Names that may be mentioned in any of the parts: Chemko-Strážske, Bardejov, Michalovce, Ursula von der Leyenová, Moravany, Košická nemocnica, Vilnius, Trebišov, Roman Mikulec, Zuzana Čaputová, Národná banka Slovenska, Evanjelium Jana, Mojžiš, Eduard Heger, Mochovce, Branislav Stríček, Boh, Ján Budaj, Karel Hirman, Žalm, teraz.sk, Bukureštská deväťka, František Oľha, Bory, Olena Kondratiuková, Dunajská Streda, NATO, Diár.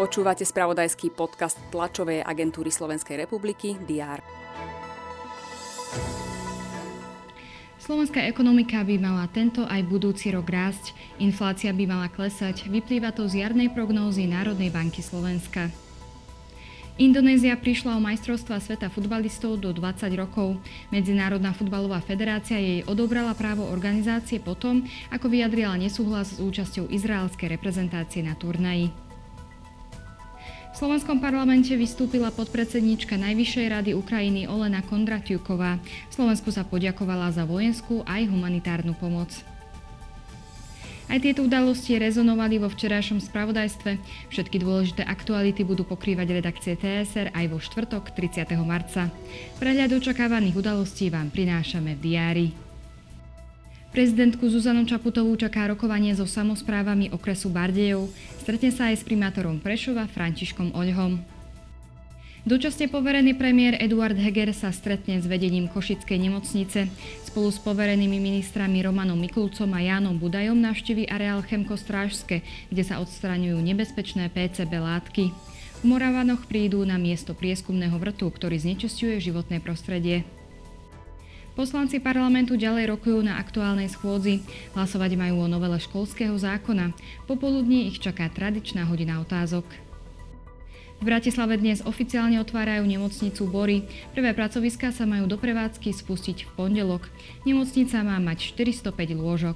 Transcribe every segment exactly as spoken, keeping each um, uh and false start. Počúvate spravodajský podcast tlačovej agentúry Slovenskej republiky dé á er. Slovenská ekonomika by mala tento aj budúci rok rásť. Inflácia by mala klesať, vyplýva to z jarnej prognózy Národnej banky Slovenska. Indonézia prišla o majstrovstvá sveta futbalistov do dvadsať rokov. Medzinárodná futbalová federácia jej odobrala právo organizácie potom, ako vyjadrila nesúhlas s účasťou izraelskej reprezentácie na turnaji. V slovenskom parlamente vystúpila podpredsedníčka Najvyššej rady Ukrajiny Olena Kondratiuková. Slovensku sa poďakovala za vojenskú aj humanitárnu pomoc. Aj tieto udalosti rezonovali vo včerajšom spravodajstve. Všetky dôležité aktuality budú pokrývať redakcie té es er aj vo štvrtok tridsiateho marca. Prehľad očakávaných udalostí vám prinášame v diári. Prezidentku Zuzanu Čaputovú čaká rokovanie so samosprávami okresu Bardejov. Stretne sa aj s primátorom Prešova Františkom Oľhom. Dočasne poverený premiér Eduard Heger sa stretne s vedením Košickej nemocnice. Spolu s poverenými ministrami Romanom Mikulcom a Jánom Budajom navštívi areál Chemko-Strážske, kde sa odstraňujú nebezpečné pé cé bé látky. V Moravanoch prídu na miesto prieskumného vrtu, ktorý znečisťuje životné prostredie. Poslanci parlamentu ďalej rokujú na aktuálnej schôdzi. Hlasovať majú o novele školského zákona. Popoludní ich čaká tradičná hodina otázok. V Bratislave dnes oficiálne otvárajú nemocnicu Bory. Prvé pracoviská sa majú do prevádzky spustiť v pondelok. Nemocnica má mať štyristopäť lôžok.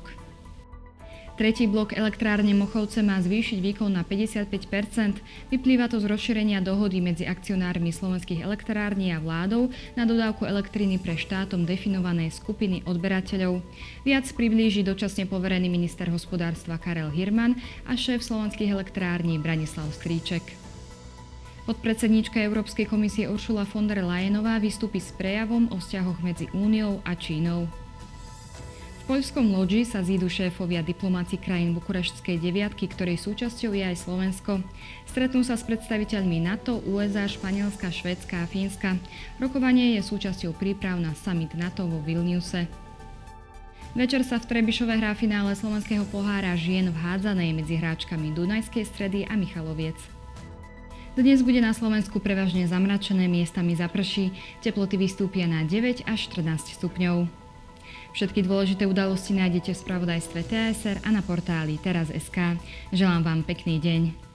Tretí blok elektrárne Mochovce má zvýšiť výkon na päťdesiatpäť percent. Vyplýva to z rozšírenia dohody medzi akcionármi slovenských elektrární a vládou na dodávku elektriny pre štátom definované skupiny odberateľov. Viac priblíži dočasne poverený minister hospodárstva Karel Hirman a šéf slovenských elektrární Branislav Stríček. Podpredsedníčka Európskej komisie Ursula von der Leyenová vystúpi s prejavom o vzťahoch medzi Úniou a Čínou. V poľskom Lodži sa zídu šéfovia diplomácií krajín Bukureštskej deviatky, ktorej súčasťou je aj Slovensko. Stretnú sa s predstaviteľmi NATO, ú es á, Španielska, Švédska a Fínska. Rokovanie je súčasťou príprav na summit NATO vo Vilniuse. Večer sa v Trebišove hrá finále slovenského pohára žien v hádzanej medzi hráčkami Dunajskej Stredy a Michaloviec. Dnes bude na Slovensku prevažne zamračené, miestami zaprší. Teploty vystúpia na deväť až štrnásť stupňov. Všetky dôležité udalosti nájdete v spravodajstve té es er a na portáli teraz bodka es ká. Želám vám pekný deň.